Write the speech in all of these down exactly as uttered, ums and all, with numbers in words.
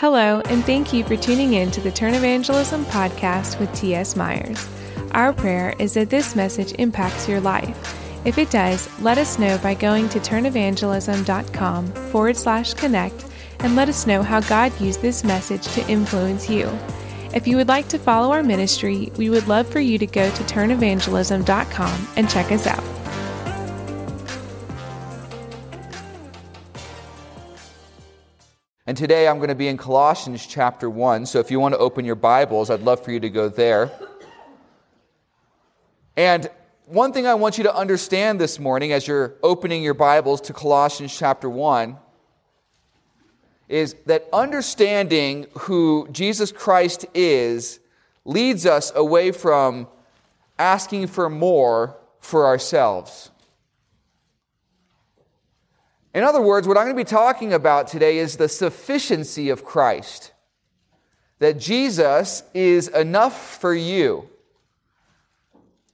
Hello, and thank you for tuning in to the Turn Evangelism podcast with T S Myers. Our prayer is that this message impacts your life. If it does, let us know by going to turn evangelism dot com forward slash connect and let us know how God used this message to influence you. If you would like to follow our ministry, we would love for you to go to turn evangelism dot com and check us out. And today I'm going to be in Colossians chapter one, so if you want to open your Bibles, I'd love for you to go there. And one thing I want you to understand this morning as you're opening your Bibles to Colossians chapter one is that understanding who Jesus Christ is leads us away from asking for more for ourselves. In other words, what I'm going to be talking about today is the sufficiency of Christ. That Jesus is enough for you.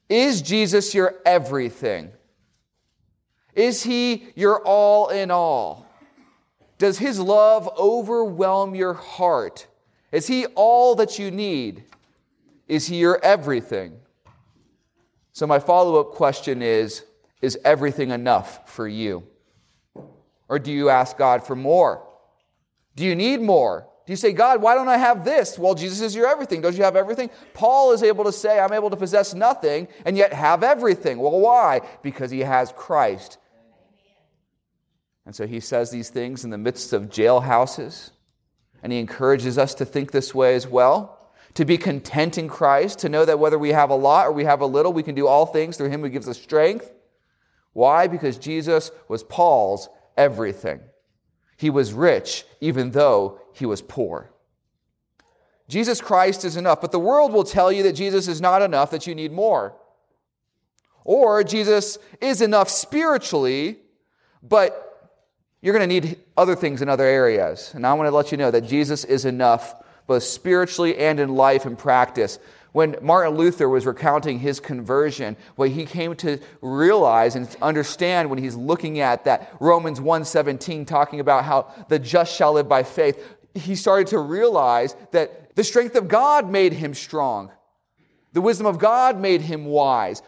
Is Jesus your everything? Is he your all in all? Does his love overwhelm your heart? Is he all that you need? Is he your everything? So my follow-up question is, is everything enough for you? Or do you ask God for more? Do you need more? Do you say, God, why don't I have this? Well, Jesus is your everything. Don't you have everything? Paul is able to say, I'm able to possess nothing and yet have everything. Well, why? Because he has Christ. And so he says these things in the midst of jailhouses, and he encourages us to think this way as well, to be content in Christ, to know that whether we have a lot or we have a little, we can do all things through him who gives us strength. Why? Because Jesus was Paul's everything. He was rich even though he was poor. Jesus Christ is enough, but the world will tell you that Jesus is not enough, that you need more. Or Jesus is enough spiritually, but you're going to need other things in other areas. And I want to let you know that Jesus is enough both spiritually and in life and practice. When Martin Luther was recounting his conversion, what he came to realize and understand when he's looking at that Romans one seventeen talking about how the just shall live by faith, he started to realize that the strength of God made him strong. The wisdom of God made him wise,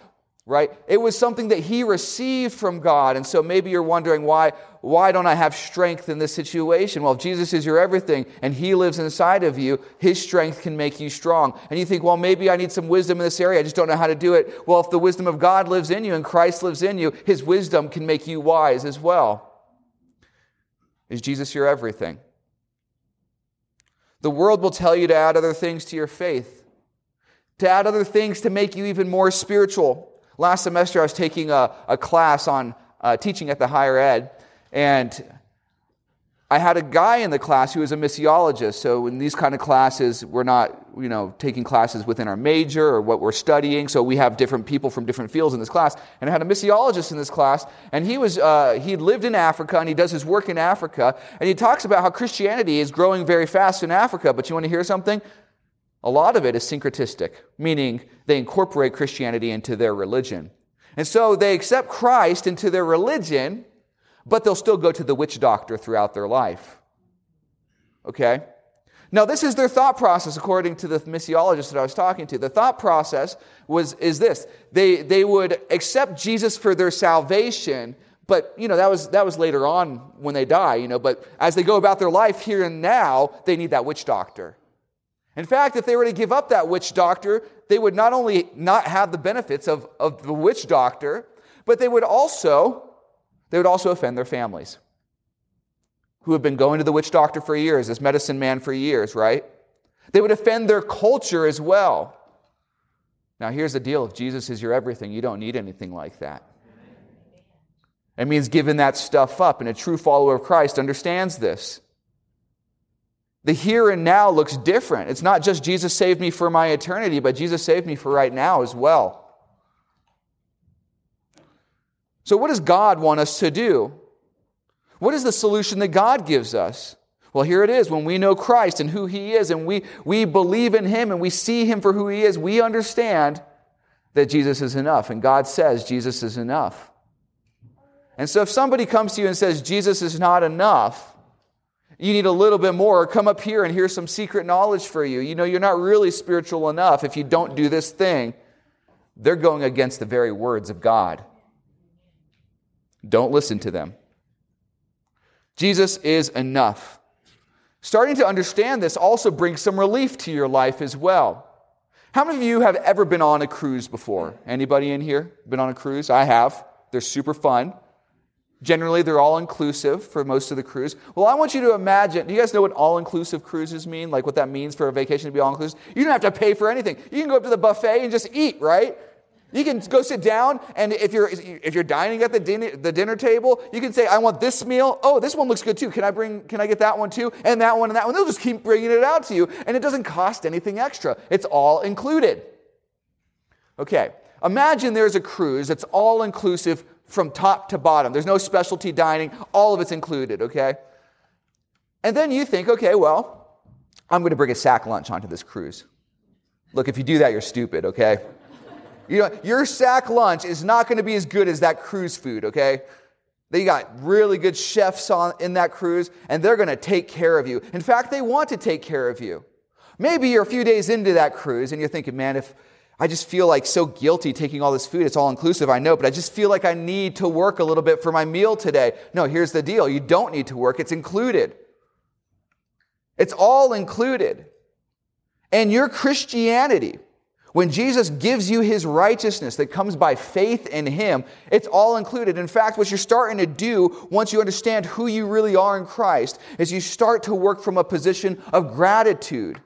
right? It was something that he received from God. And so maybe you're wondering, why, why don't I have strength in this situation? Well, if Jesus is your everything and he lives inside of you, his strength can make you strong. And you think, well, maybe I need some wisdom in this area. I just don't know how to do it. Well, if the wisdom of God lives in you and Christ lives in you, his wisdom can make you wise as well. Is Jesus your everything? The world will tell you to add other things to your faith, to add other things to make you even more spiritual. Last semester, I was taking a, a class on uh, teaching at the higher ed, and I had a guy in the class who was a missiologist. So in these kind of classes, we're not, you know, taking classes within our major or what we're studying. So we have different people from different fields in this class. And I had a missiologist in this class, and he was uh, he lived in Africa, and he does his work in Africa. And he talks about how Christianity is growing very fast in Africa. But you want to hear something? A lot of it is syncretistic, meaning they incorporate Christianity into their religion. And so they accept Christ into their religion, but they'll still go to the witch doctor throughout their life. Okay? Now, this is their thought process, according to the missiologist that I was talking to. The thought process was is this. They they would accept Jesus for their salvation, but, you know, that was that was later on when they die, you know. But as they go about their life here and now, they need that witch doctor. In fact, if they were to give up that witch doctor, they would not only not have the benefits of, of the witch doctor, but they would also, they would also offend their families who have been going to the witch doctor for years, this medicine man for years, right? They would offend their culture as well. Now, here's the deal. If Jesus is your everything, you don't need anything like that. It means giving that stuff up, and a true follower of Christ understands this. The here and now looks different. It's not just Jesus saved me for my eternity, but Jesus saved me for right now as well. So what does God want us to do? What is the solution that God gives us? Well, here it is. When we know Christ and who he is, and we, we believe in him and we see him for who he is, we understand that Jesus is enough. And God says Jesus is enough. And so if somebody comes to you and says Jesus is not enough, You need a little bit more. Come up here and here's some secret knowledge for you. You know, you're not really spiritual enough if you don't do this thing. They're going against the very words of God. Don't listen to them. Jesus is enough. Starting to understand this also brings some relief to your life as well. How many of you have ever been on a cruise before? Anybody in here been on a cruise? I have. They're super fun. Generally, they're all-inclusive for most of the cruise. Well, I want you to imagine, do you guys know what all-inclusive cruises mean? Like what that means for a vacation to be all-inclusive? You don't have to pay for anything. You can go up to the buffet and just eat, right? You can go sit down, and if you're if you're dining at the dinner, the dinner table, you can say, I want this meal. Oh, this one looks good too. Can I bring? Can I get that one too? And that one and that one. They'll just keep bringing it out to you, and it doesn't cost anything extra. It's all included. Okay, imagine there's a cruise that's all-inclusive from top to bottom. There's no specialty dining. All of it's included, okay? And then you think, okay, well, I'm going to bring a sack lunch onto this cruise. Look, if you do that, you're stupid, okay? You know, your sack lunch is not going to be as good as that cruise food, okay? They got really good chefs on in that cruise, and they're going to take care of you. In fact, they want to take care of you. Maybe you're a few days into that cruise, and you're thinking, man, if I just feel like so guilty taking all this food. It's all inclusive, I know, but I just feel like I need to work a little bit for my meal today. No, here's the deal. You don't need to work. It's included. It's all included. And your Christianity, when Jesus gives you his righteousness that comes by faith in him, it's all included. In fact, what you're starting to do once you understand who you really are in Christ is you start to work from a position of gratitude.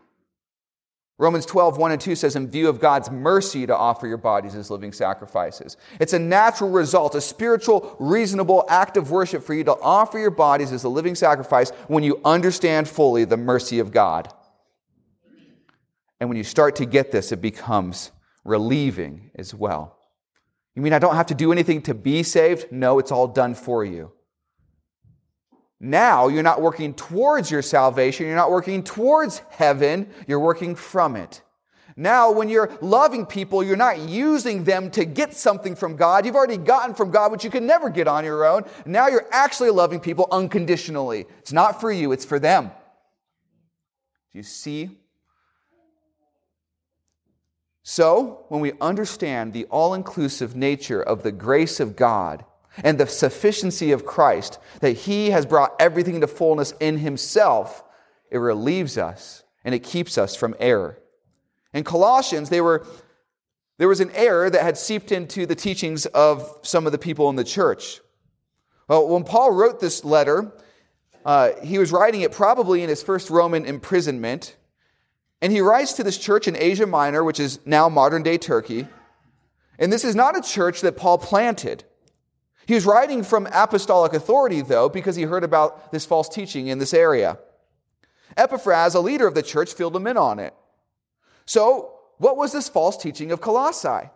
Romans twelve, one and two says, in view of God's mercy to offer your bodies as living sacrifices. It's a natural result, a spiritual, reasonable act of worship for you to offer your bodies as a living sacrifice when you understand fully the mercy of God. And when you start to get this, it becomes relieving as well. You mean I don't have to do anything to be saved? No, it's all done for you. Now you're not working towards your salvation. You're not working towards heaven. You're working from it. Now when you're loving people, you're not using them to get something from God. You've already gotten from God what you can never get on your own. Now you're actually loving people unconditionally. It's not for you. It's for them. Do you see? So when we understand the all-inclusive nature of the grace of God, and the sufficiency of Christ, that he has brought everything to fullness in himself, it relieves us and it keeps us from error. In Colossians, they were, there was an error that had seeped into the teachings of some of the people in the church. Well, when Paul wrote this letter, uh, he was writing it probably in his first Roman imprisonment, and he writes to this church in Asia Minor, which is now modern-day Turkey, and this is not a church that Paul planted. He was writing from apostolic authority, though, because he heard about this false teaching in this area. Epaphras, a leader of the church, filled him in on it. So, what was this false teaching of Colossae?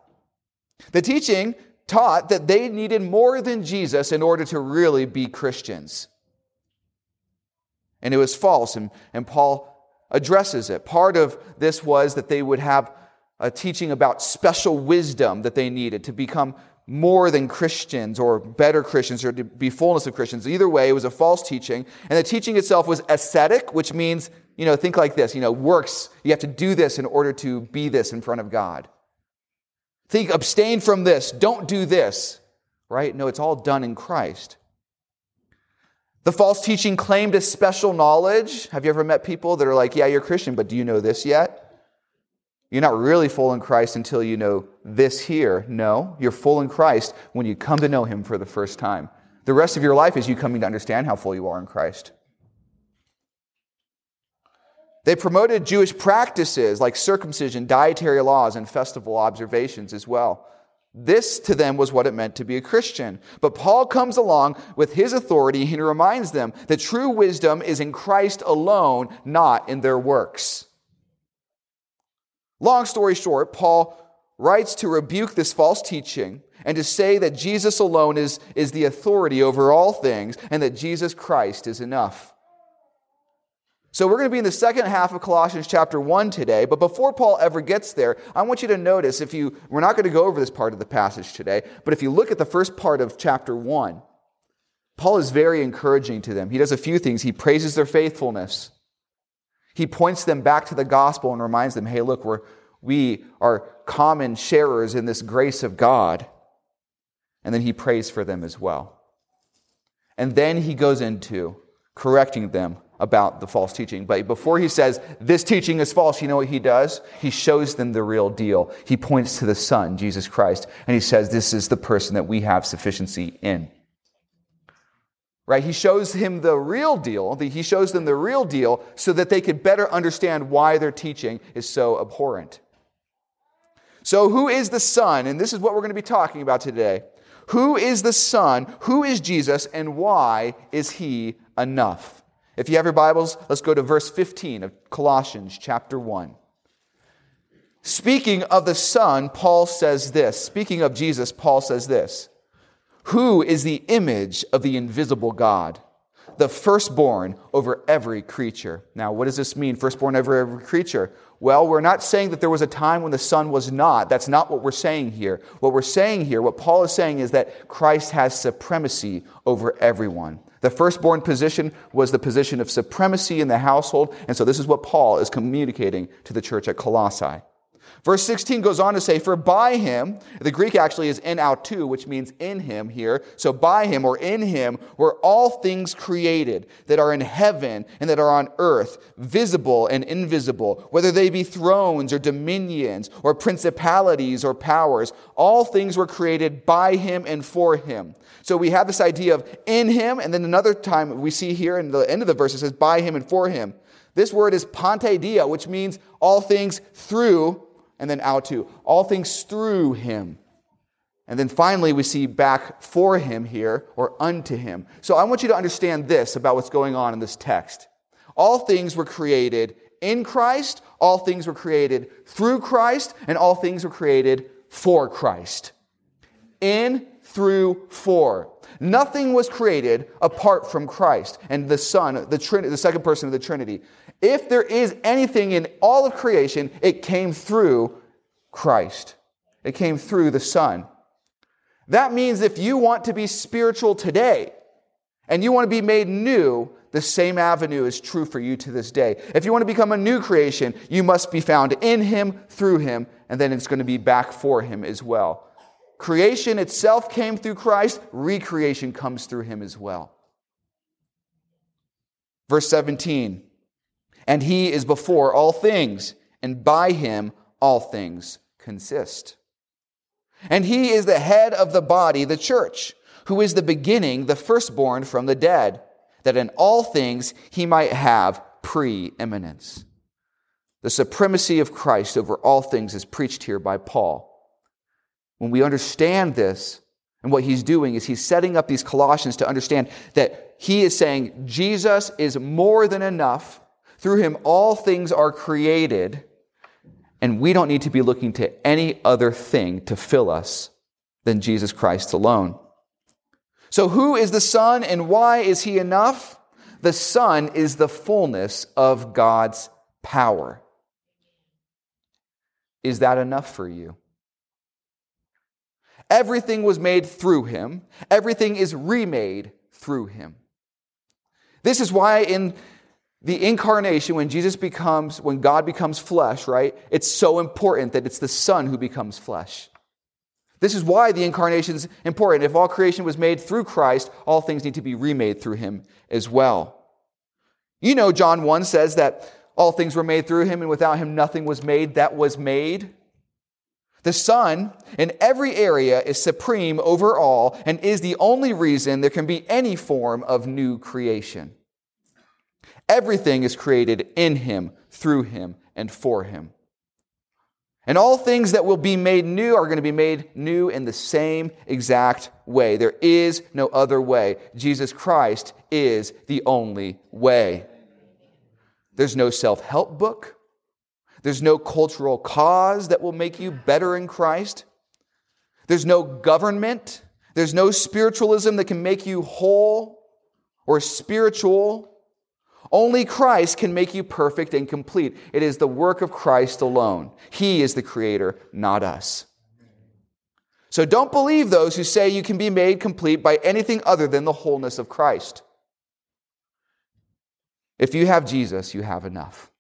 The teaching taught that they needed more than Jesus in order to really be Christians. And it was false, and, and Paul addresses it. Part of this was that they would have a teaching about special wisdom that they needed to become more than Christians or better Christians or to be fullness of Christians. Either way, it was a false teaching. And the teaching itself was ascetic, which means, you know, think like this, you know, works. You have to do this in order to be this in front of God. Think, abstain from this. Don't do this, right? No, it's all done in Christ. The false teaching claimed a special knowledge. Have you ever met people that are like, yeah, you're Christian, but do you know this yet? You're not really full in Christ until you know this here. No, you're full in Christ when you come to know him for the first time. The rest of your life is you coming to understand how full you are in Christ. They promoted Jewish practices like circumcision, dietary laws, and festival observations as well. This to them was what it meant to be a Christian. But Paul comes along with his authority and he reminds them that true wisdom is in Christ alone, not in their works. Long story short, Paul writes to rebuke this false teaching and to say that Jesus alone is, is the authority over all things and that Jesus Christ is enough. So we're going to be in the second half of Colossians chapter one today, but before Paul ever gets there, I want you to notice, if you, we're not going to go over this part of the passage today, but if you look at the first part of chapter one, Paul is very encouraging to them. He does a few things. He praises their faithfulness. He points them back to the gospel and reminds them, hey, look, we're, we are common sharers in this grace of God. And then he prays for them as well. And then he goes into correcting them about the false teaching. But before he says, this teaching is false, you know what he does? He shows them the real deal. He points to the Son, Jesus Christ, and he says, this is the person that we have sufficiency in. Right? He shows him the real deal. He shows them the real deal so that they could better understand why their teaching is so abhorrent. So who is the Son? And this is what we're going to be talking about today. Who is the Son? Who is Jesus? And why is he enough? If you have your Bibles, let's go to verse fifteen of Colossians chapter one. Speaking of the Son, Paul says this. Speaking of Jesus, Paul says this. Who is the image of the invisible God, the firstborn over every creature? Now, what does this mean, firstborn over every creature? Well, we're not saying that there was a time when the Son was not. That's not what we're saying here. What we're saying here, what Paul is saying is that Christ has supremacy over everyone. The firstborn position was the position of supremacy in the household, and so this is what Paul is communicating to the church at Colossae. Verse sixteen goes on to say, for by him, the Greek actually is en autou, which means in him here. So by him or in him were all things created that are in heaven and that are on earth, visible and invisible, whether they be thrones or dominions or principalities or powers. All things were created by him and for him. So we have this idea of in him, and then another time we see here in the end of the verse it says by him and for him. This word is pantheia, which means all things through and then out to. All things through him. And then finally we see back for him here, or unto him. So I want you to understand this about what's going on in this text. All things were created in Christ, all things were created through Christ, and all things were created for Christ. In, through, for. Nothing was created apart from Christ and the Son, the, Trin- the second person of the Trinity. If there is anything in all of creation, it came through Christ. It came through the Son. That means if you want to be spiritual today and you want to be made new, the same avenue is true for you to this day. If you want to become a new creation, you must be found in him, through him, and then it's going to be back for him as well. Creation itself came through Christ. Recreation comes through him as well. Verse seventeen. And he is before all things, and by him all things consist. And he is the head of the body, the church, who is the beginning, the firstborn from the dead, that in all things he might have preeminence. The supremacy of Christ over all things is preached here by Paul. When we understand this, and what he's doing is he's setting up these Colossians to understand that he is saying Jesus is more than enough. Through him, all things are created, and we don't need to be looking to any other thing to fill us than Jesus Christ alone. So who is the Son, and why is he enough? The Son is the fullness of God's power. Is that enough for you? Everything was made through him. Everything is remade through him. This is why in the incarnation, when Jesus becomes, when God becomes flesh, right? It's so important that it's the Son who becomes flesh. This is why the incarnation is important. If all creation was made through Christ, all things need to be remade through him as well. You know, John one says that all things were made through him, and without him nothing was made that was made. The Son, in every area, is supreme over all and is the only reason there can be any form of new creation. Everything is created in him, through him, and for him. And all things that will be made new are going to be made new in the same exact way. There is no other way. Jesus Christ is the only way. There's no self-help book. There's no cultural cause that will make you better in Christ. There's no government. There's no spiritualism that can make you whole or spiritual. Only Christ can make you perfect and complete. It is the work of Christ alone. He is the creator, not us. So don't believe those who say you can be made complete by anything other than the wholeness of Christ. If you have Jesus, you have enough.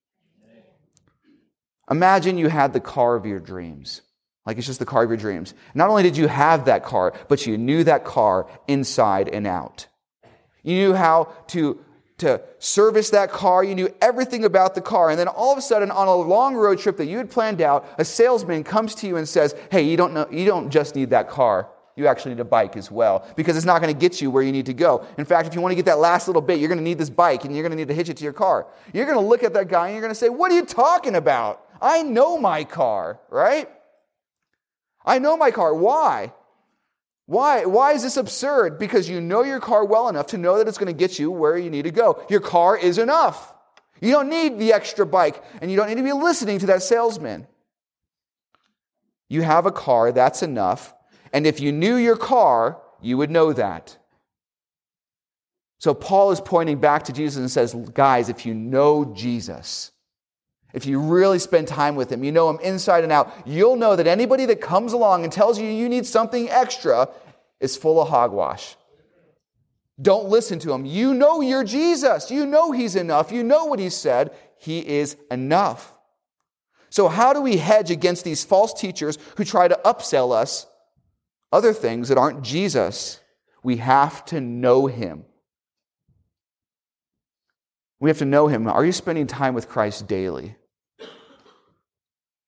Imagine you had the car of your dreams. Like it's just the car of your dreams. Not only did you have that car, but you knew that car inside and out. You knew how to, to service that car. You knew everything about the car. And then all of a sudden, on a long road trip that you had planned out, a salesman comes to you and says, hey, you don't know, you don't just need that car. You actually need a bike as well, because it's not going to get you where you need to go. In fact, if you want to get that last little bit, you're going to need this bike, and you're going to need to hitch it to your car. You're going to look at that guy, and you're going to say, what are you talking about? I know my car, right? I know my car. Why? Why? Why is this absurd? Because you know your car well enough to know that it's going to get you where you need to go. Your car is enough. You don't need the extra bike, and you don't need to be listening to that salesman. You have a car, that's enough. And if you knew your car, you would know that. So Paul is pointing back to Jesus and says, guys, if you know Jesus, if you really spend time with him, you know him inside and out, you'll know that anybody that comes along and tells you you need something extra is full of hogwash. Don't listen to him. You know you're Jesus. You know he's enough. You know what he said. He is enough. So how do we hedge against these false teachers who try to upsell us other things that aren't Jesus? We have to know him. We have to know him. Are you spending time with Christ daily?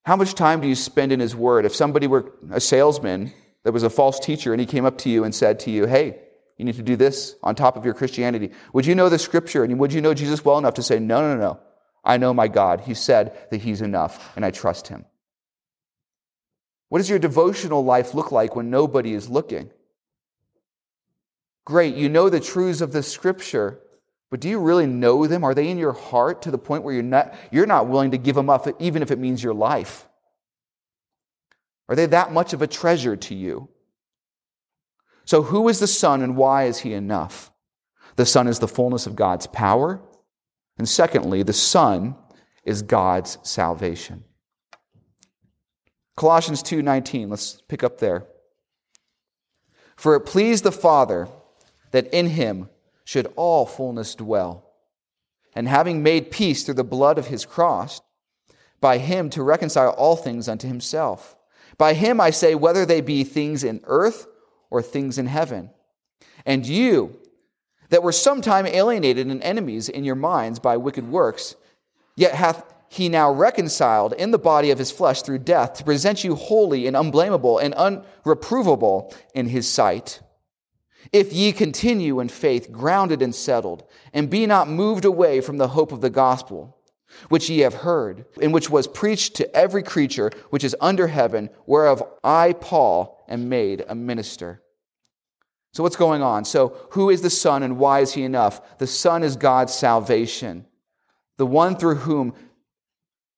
How much time do you spend in his word? If somebody were a salesman that was a false teacher and he came up to you and said to you, hey, you need to do this on top of your Christianity, would you know the scripture and would you know Jesus well enough to say, no, no, no, I know my God. He said that he's enough and I trust him. What does your devotional life look like when nobody is looking? Great, you know the truths of the Scripture, but do you really know them? Are they in your heart to the point where you're not, you're not willing to give them up, even if it means your life? Are they that much of a treasure to you? So who is the Son and why is he enough? The Son is the fullness of God's power. And secondly, the Son is God's salvation. Colossians two nineteen, let's pick up there. For it pleased the Father that in him should all fullness dwell, and having made peace through the blood of his cross, by him to reconcile all things unto himself. By him I say, whether they be things in earth or things in heaven. And you, that were sometime alienated and enemies in your minds by wicked works, yet hath he now reconciled in the body of his flesh through death to present you holy and unblameable and unreprovable in his sight. If ye continue in faith, grounded and settled, and be not moved away from the hope of the gospel, which ye have heard, and which was preached to every creature which is under heaven, whereof I, Paul, am made a minister. So what's going on? So who is the Son and why is he enough? The Son is God's salvation, the one through whom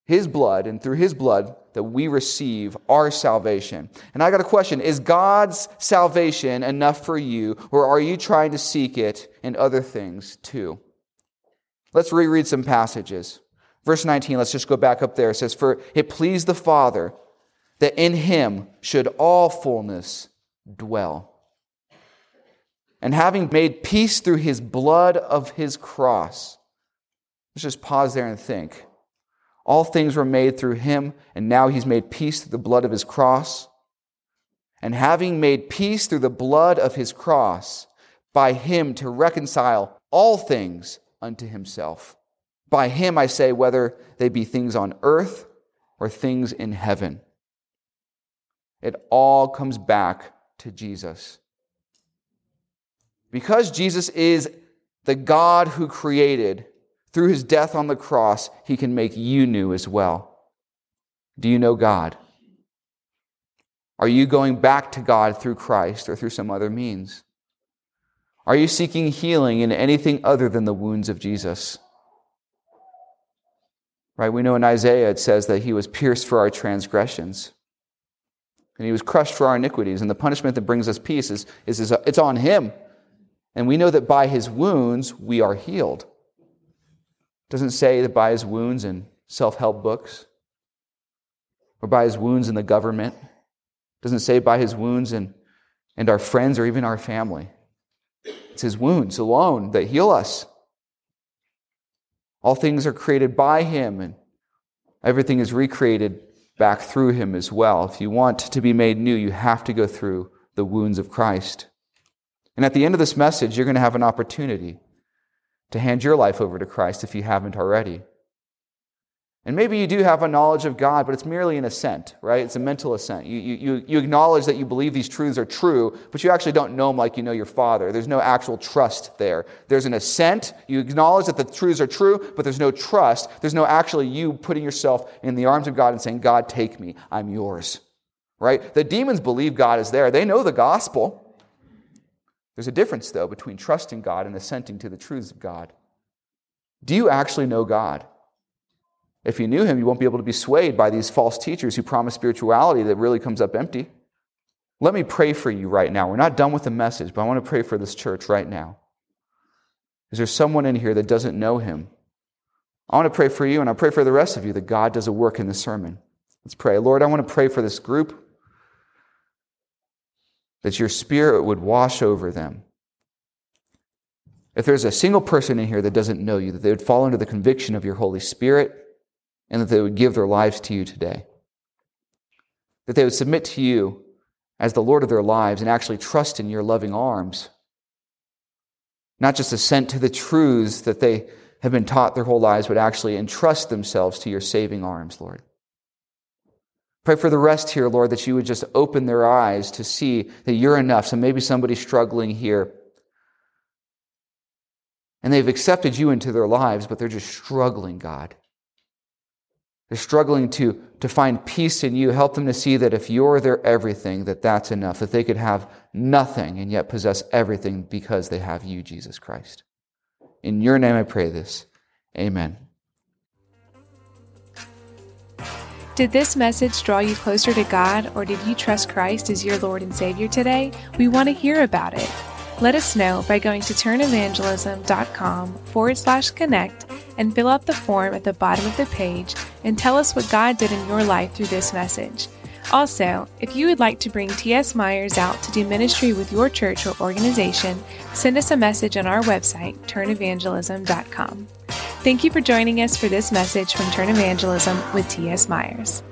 his blood, and through his blood that we receive our salvation. And I got a question. Is God's salvation enough for you, or are you trying to seek it in other things too? Let's reread some passages. Verse nineteen, let's just go back up there. It says, for it pleased the Father that in him should all fullness dwell. And having made peace through his blood of his cross. Let's just pause there and think. All things were made through him, and now he's made peace through the blood of his cross. And having made peace through the blood of his cross, by him to reconcile all things unto himself. By him, I say, whether they be things on earth or things in heaven. It all comes back to Jesus. Because Jesus is the God who created, through his death on the cross, he can make you new as well. Do you know God? Are you going back to God through Christ or through some other means? Are you seeking healing in anything other than the wounds of Jesus? Right? We know in Isaiah it says that he was pierced for our transgressions, and he was crushed for our iniquities, and the punishment that brings us peace is, is, is it's on him. And we know that by his wounds we are healed. Doesn't say that by his wounds in self-help books or by his wounds in the government It doesn't say by his wounds and, and our friends or even our family. It's his wounds alone that heal us. All things are created by him, and everything is recreated back through him as well. If you want to be made new, you have to go through the wounds of Christ. And at the end of this message, you're going to have an opportunity to hand your life over to Christ if you haven't already. And maybe you do have a knowledge of God, but it's merely an assent, right? It's a mental assent. You, you, you acknowledge that you believe these truths are true, but you actually don't know them like you know your Father. There's no actual trust there. There's an assent. You acknowledge that the truths are true, but there's no trust. There's no actually you putting yourself in the arms of God and saying, God, take me. I'm yours, right? The demons believe God is there. They know the gospel. There's a difference, though, between trusting God and assenting to the truths of God. Do you actually know God? If you knew him, you won't be able to be swayed by these false teachers who promise spirituality that really comes up empty. Let me pray for you right now. We're not done with the message, but I want to pray for this church right now. Is there someone in here that doesn't know him? I want to pray for you, and I pray for the rest of you that God does a work in this sermon. Let's pray. Lord, I want to pray for this group, that your Spirit would wash over them. If there's a single person in here that doesn't know you, that they would fall under the conviction of your Holy Spirit, and that they would give their lives to you today. That they would submit to you as the Lord of their lives and actually trust in your loving arms. Not just assent to the truths that they have been taught their whole lives, but actually entrust themselves to your saving arms, Lord. Pray for the rest here, Lord, that you would just open their eyes to see that you're enough. So maybe somebody's struggling here, and they've accepted you into their lives, but they're just struggling, God. They're struggling to, to find peace in you. Help them to see that if you're their everything, that that's enough, that they could have nothing and yet possess everything because they have you, Jesus Christ. In your name I pray this. Amen. Did this message draw you closer to God, or did you trust Christ as your Lord and Savior today? We want to hear about it. Let us know by going to turn evangelism dot com forward slash connect and fill out the form at the bottom of the page and tell us what God did in your life through this message. Also, if you would like to bring T S Myers out to do ministry with your church or organization, send us a message on our website, turn evangelism dot com. Thank you for joining us for this message from Turn Evangelism with T S Myers.